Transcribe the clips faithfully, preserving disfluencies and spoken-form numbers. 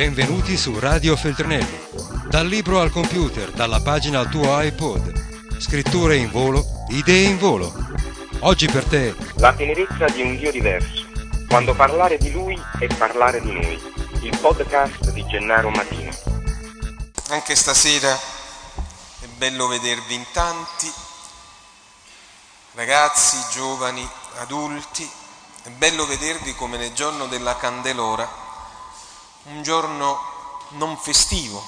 Benvenuti su Radio Feltrinelli. Dal libro al computer, dalla pagina al tuo iPod. Scritture in volo, idee in volo. Oggi per te... La tenerezza di un Dio diverso. Quando parlare di Lui è parlare di noi. Il podcast di Gennaro Matino. Anche stasera è bello vedervi in tanti. Ragazzi, giovani, adulti. È bello vedervi come nel giorno della Candelora. Un giorno non festivo,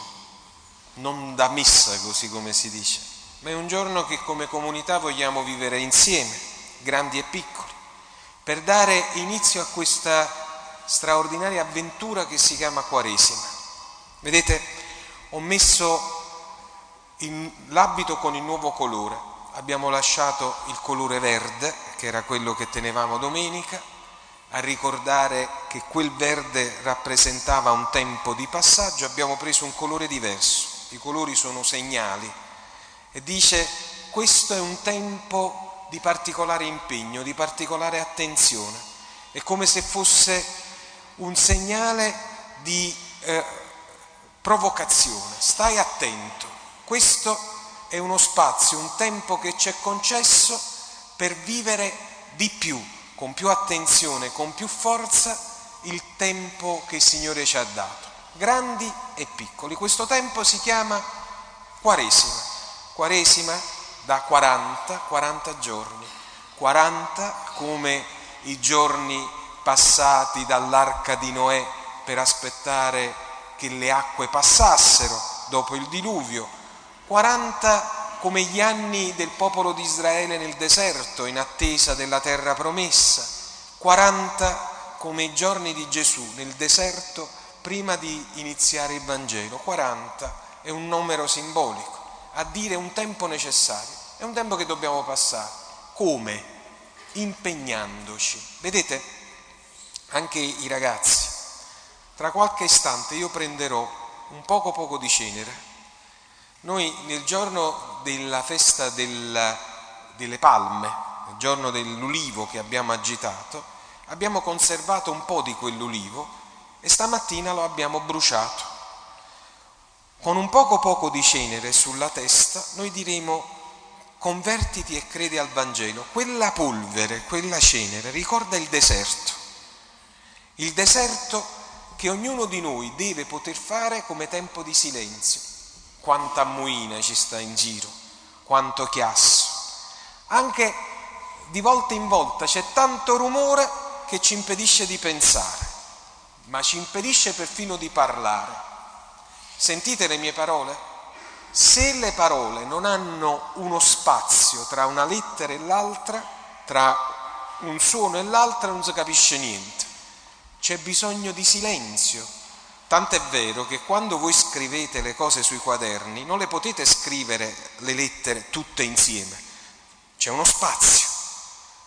non da messa così come si dice, ma è un giorno che come comunità vogliamo vivere insieme, grandi e piccoli, per dare inizio a questa straordinaria avventura che si chiama Quaresima. Vedete, ho messo in l'abito con il nuovo colore, abbiamo lasciato il colore verde, che era quello che tenevamo domenica, a ricordare che quel verde rappresentava un tempo di passaggio. Abbiamo preso un colore diverso, i colori sono segnali, e dice: questo è un tempo di particolare impegno, di particolare attenzione, è come se fosse un segnale di eh, provocazione, stai attento, questo è uno spazio, un tempo che ci è concesso per vivere di più, con più attenzione, con più forza, il tempo che il Signore ci ha dato, grandi e piccoli. Questo tempo si chiama Quaresima, Quaresima da quaranta, quaranta giorni, quaranta come i giorni passati dall'arca di Noè per aspettare che le acque passassero dopo il diluvio, quaranta come gli anni del popolo di Israele nel deserto in attesa della terra promessa, quaranta come i giorni di Gesù nel deserto prima di iniziare il Vangelo. quaranta è un numero simbolico, a dire un tempo necessario, è un tempo che dobbiamo passare. Come? Impegnandoci. Vedete, anche i ragazzi, tra qualche istante io prenderò un poco poco di cenere. Noi nel giorno della festa del, delle palme, il giorno dell'ulivo che abbiamo agitato, abbiamo conservato un po' di quell'ulivo e stamattina lo abbiamo bruciato. Con un poco poco di cenere sulla testa noi diremo: convertiti e credi al Vangelo. Quella polvere, quella cenere ricorda il deserto, il deserto che ognuno di noi deve poter fare come tempo di silenzio. Quanta muina ci sta in giro, quanto chiasso. Anche di volta in volta c'è tanto rumore che ci impedisce di pensare, ma ci impedisce perfino di parlare. Sentite le mie parole? Se le parole non hanno uno spazio tra una lettera e l'altra, tra un suono e l'altra, non si capisce niente. C'è bisogno di silenzio. Tant'è vero che quando voi scrivete le cose sui quaderni non le potete scrivere le lettere tutte insieme, c'è uno spazio.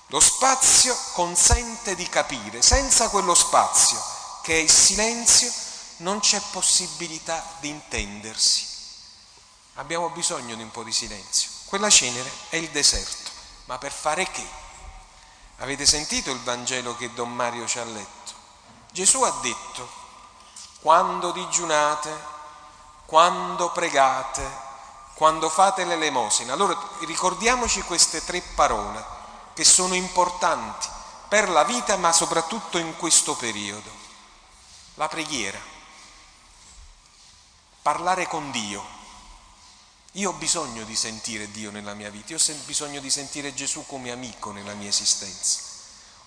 Lo spazio consente di capire, senza quello spazio che è il silenzio non c'è possibilità di intendersi. Abbiamo bisogno di un po' di silenzio, quella cenere è il deserto, ma per fare che? Avete sentito il Vangelo che Don Mario ci ha letto? Gesù ha detto: quando digiunate, quando pregate, quando fate l'elemosina. Allora ricordiamoci queste tre parole che sono importanti per la vita, ma soprattutto in questo periodo. La preghiera, parlare con Dio. Io ho bisogno di sentire Dio nella mia vita, io ho bisogno di sentire Gesù come amico nella mia esistenza.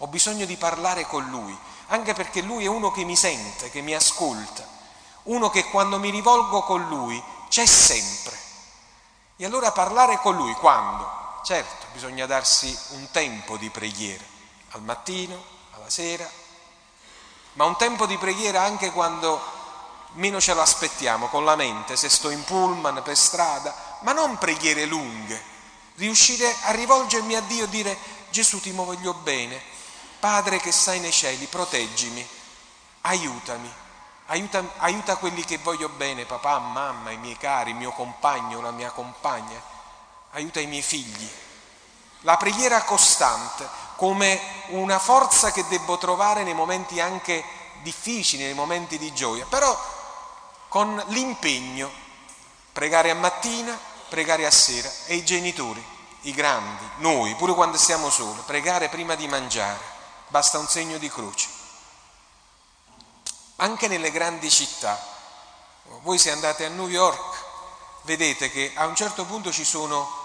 Ho bisogno di parlare con Lui, anche perché Lui è uno che mi sente, che mi ascolta, uno che quando mi rivolgo con Lui c'è sempre. E allora parlare con Lui quando? Certo, bisogna darsi un tempo di preghiera, al mattino, alla sera, ma un tempo di preghiera anche quando meno ce l'aspettiamo, con la mente, se sto in pullman, per strada, ma non preghiere lunghe, riuscire a rivolgermi a Dio e dire: Gesù, ti voglio bene, Padre che stai nei cieli, proteggimi, aiutami, aiuta, aiuta quelli che voglio bene, papà, mamma, i miei cari, il mio compagno, la mia compagna, aiuta i miei figli. La preghiera costante come una forza che devo trovare nei momenti anche difficili, nei momenti di gioia, però con l'impegno, pregare a mattina, pregare a sera, e i genitori, i grandi, noi, pure quando siamo soli, pregare prima di mangiare, basta un segno di croce. Anche nelle grandi città, voi se andate a New York, vedete che a un certo punto ci sono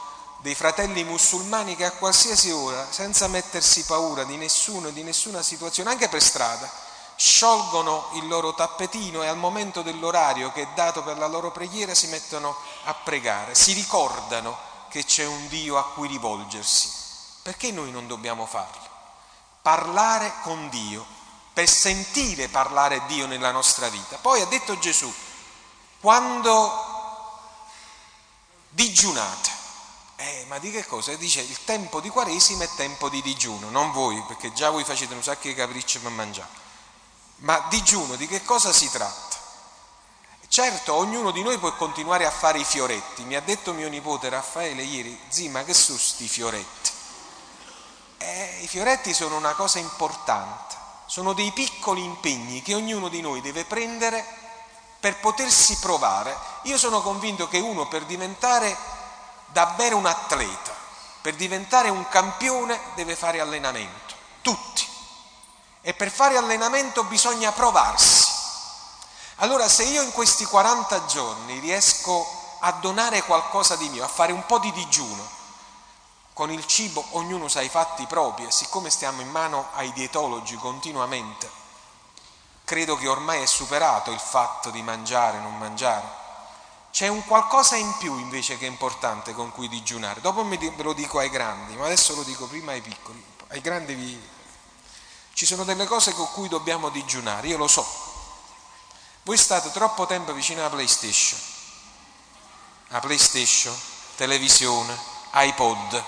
dei fratelli musulmani che a qualsiasi ora, senza mettersi paura di nessuno, di nessuna situazione, anche per strada, sciolgono il loro tappetino e al momento dell'orario che è dato per la loro preghiera si mettono a pregare, si ricordano che c'è un Dio a cui rivolgersi. Perché noi non dobbiamo farlo? Parlare con Dio, per sentire parlare Dio nella nostra vita. Poi ha detto Gesù, quando digiunate, Eh, ma di che cosa? Dice il tempo di Quaresima è tempo di digiuno, non voi, perché già voi facete un sacco di capricci per mangiare. Ma digiuno, di che cosa si tratta? Certo, ognuno di noi può continuare a fare i fioretti. Mi ha detto mio nipote Raffaele ieri, zì, ma che sono sti fioretti? Eh, i fioretti sono una cosa importante, sono dei piccoli impegni che ognuno di noi deve prendere per potersi provare. Io sono convinto che uno per diventare davvero un atleta, per diventare un campione deve fare allenamento, tutti, e per fare allenamento bisogna provarsi. Allora se io in questi quaranta giorni riesco a donare qualcosa di mio, a fare un po' di digiuno, con il cibo ognuno sa i fatti propri e siccome stiamo in mano ai dietologi continuamente, credo che ormai è superato il fatto di mangiare, non mangiare. C'è un qualcosa in più invece che è importante con cui digiunare. Dopo ve lo dico ai grandi, ma adesso lo dico prima ai piccoli. Ai grandi vi... ci sono delle cose con cui dobbiamo digiunare, io lo so. Voi state troppo tempo vicino alla PlayStation, a PlayStation, televisione, iPod.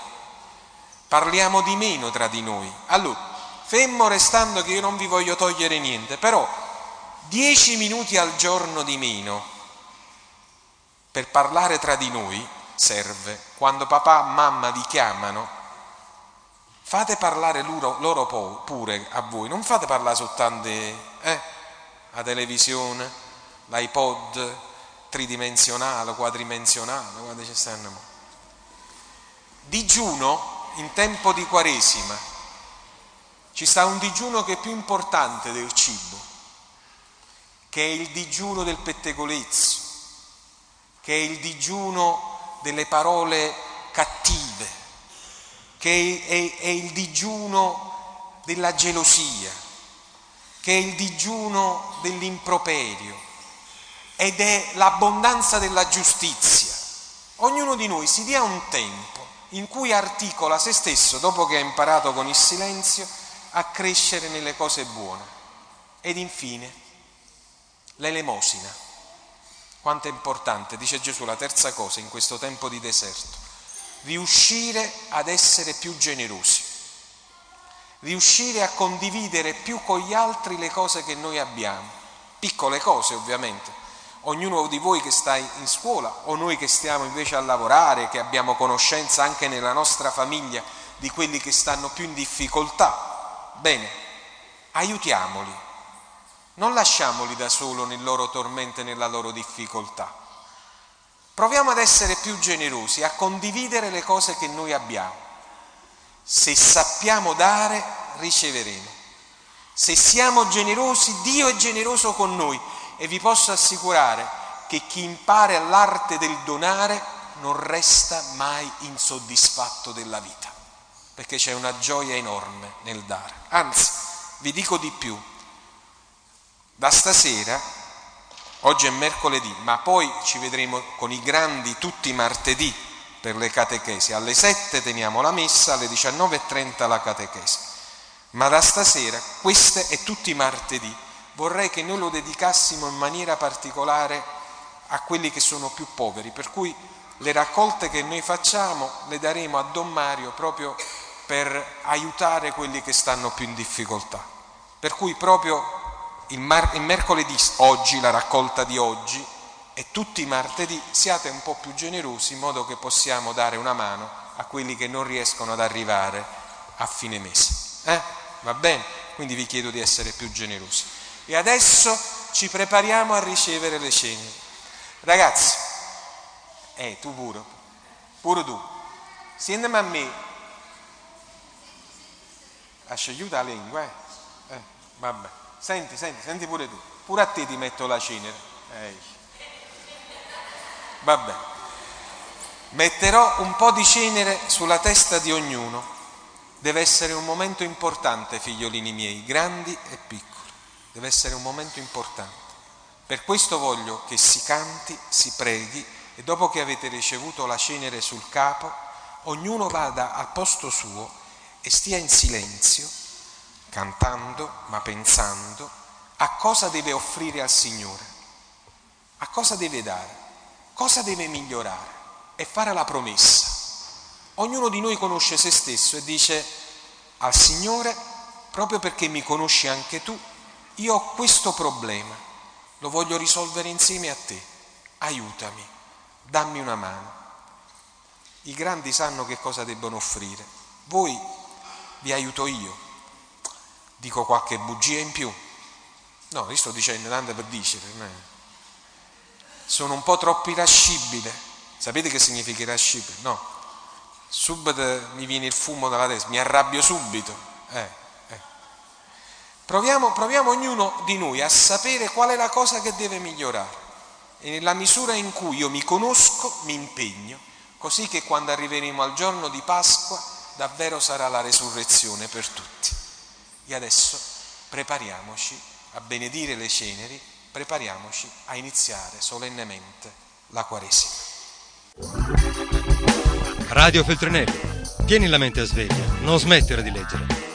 Parliamo di meno tra di noi. Allora, fermo restando che io non vi voglio togliere niente, però dieci minuti al giorno di meno per parlare tra di noi serve. Quando papà e mamma vi chiamano, fate parlare loro, loro pure a voi, non fate parlare soltanto eh, la televisione, l'iPod tridimensionale, quadrimensionale, guarda ci stanno. Digiuno in tempo di Quaresima, ci sta un digiuno che è più importante del cibo, che è il digiuno del pettegolezzo, che è il digiuno delle parole cattive, che è, è, è il digiuno della gelosia, che è il digiuno dell'improperio, ed è l'abbondanza della giustizia. Ognuno di noi si dia un tempo in cui articola se stesso, dopo che ha imparato con il silenzio, a crescere nelle cose buone. Ed infine, l'elemosina. Quanto è importante, dice Gesù, la terza cosa in questo tempo di deserto, riuscire ad essere più generosi, riuscire a condividere più con gli altri le cose che noi abbiamo, piccole cose ovviamente, ognuno di voi che sta in scuola o noi che stiamo invece a lavorare, che abbiamo conoscenza anche nella nostra famiglia di quelli che stanno più in difficoltà, bene, aiutiamoli. Non lasciamoli da solo nel loro tormento e nella loro difficoltà. Proviamo ad essere più generosi, a condividere le cose che noi abbiamo. Se sappiamo dare, riceveremo. Se siamo generosi, Dio è generoso con noi. E vi posso assicurare che chi impara l'arte del donare non resta mai insoddisfatto della vita, perché c'è una gioia enorme nel dare. Anzi, vi dico di più. Da stasera, oggi è mercoledì, ma poi ci vedremo con i grandi tutti i martedì per le catechesi. Alle sette teniamo la messa, alle diciannove e trenta la catechesi. Ma da stasera, queste e tutti i martedì, vorrei che noi lo dedicassimo in maniera particolare a quelli che sono più poveri. Per cui le raccolte che noi facciamo le daremo a Don Mario proprio per aiutare quelli che stanno più in difficoltà. Per cui proprio... Il, mar- il mercoledì, oggi, la raccolta di oggi e tutti i martedì siate un po' più generosi in modo che possiamo dare una mano a quelli che non riescono ad arrivare a fine mese. Eh? Va bene? Quindi vi chiedo di essere più generosi. E adesso ci prepariamo a ricevere le ceneri. Ragazzi, eh, tu pure, pure tu, sentimi a me, ha scegliuto la lingua, eh? eh, vabbè, senti, senti, senti pure tu, pure a te ti metto la cenere, eh. Vabbè, metterò un po' di cenere sulla testa di ognuno. Deve essere un momento importante, figliolini miei, grandi e piccoli. Deve essere un momento importante. Per questo voglio che si canti, si preghi e dopo che avete ricevuto la cenere sul capo, ognuno vada a posto suo e stia in silenzio, cantando ma pensando a cosa deve offrire al Signore, a cosa deve dare, cosa deve migliorare e fare la promessa. Ognuno di noi conosce se stesso e dice al Signore, proprio perché mi conosci anche tu, io ho questo problema, lo voglio risolvere insieme a te, aiutami, dammi una mano. I grandi sanno che cosa debbono offrire, voi vi aiuto io, dico qualche bugia in più, no, io sto dicendo tanto per dire, sono un po' troppo irascibile, sapete che significa irascibile? No. Subito mi viene il fumo dalla testa, mi arrabbio subito. Eh, eh. Proviamo, proviamo ognuno di noi a sapere qual è la cosa che deve migliorare e nella misura in cui io mi conosco mi impegno, così che quando arriveremo al giorno di Pasqua davvero sarà la resurrezione per tutti. E adesso prepariamoci a benedire le ceneri, prepariamoci a iniziare solennemente la Quaresima. Radio Feltrinelli, tieni la mente sveglia, non smettere di leggere.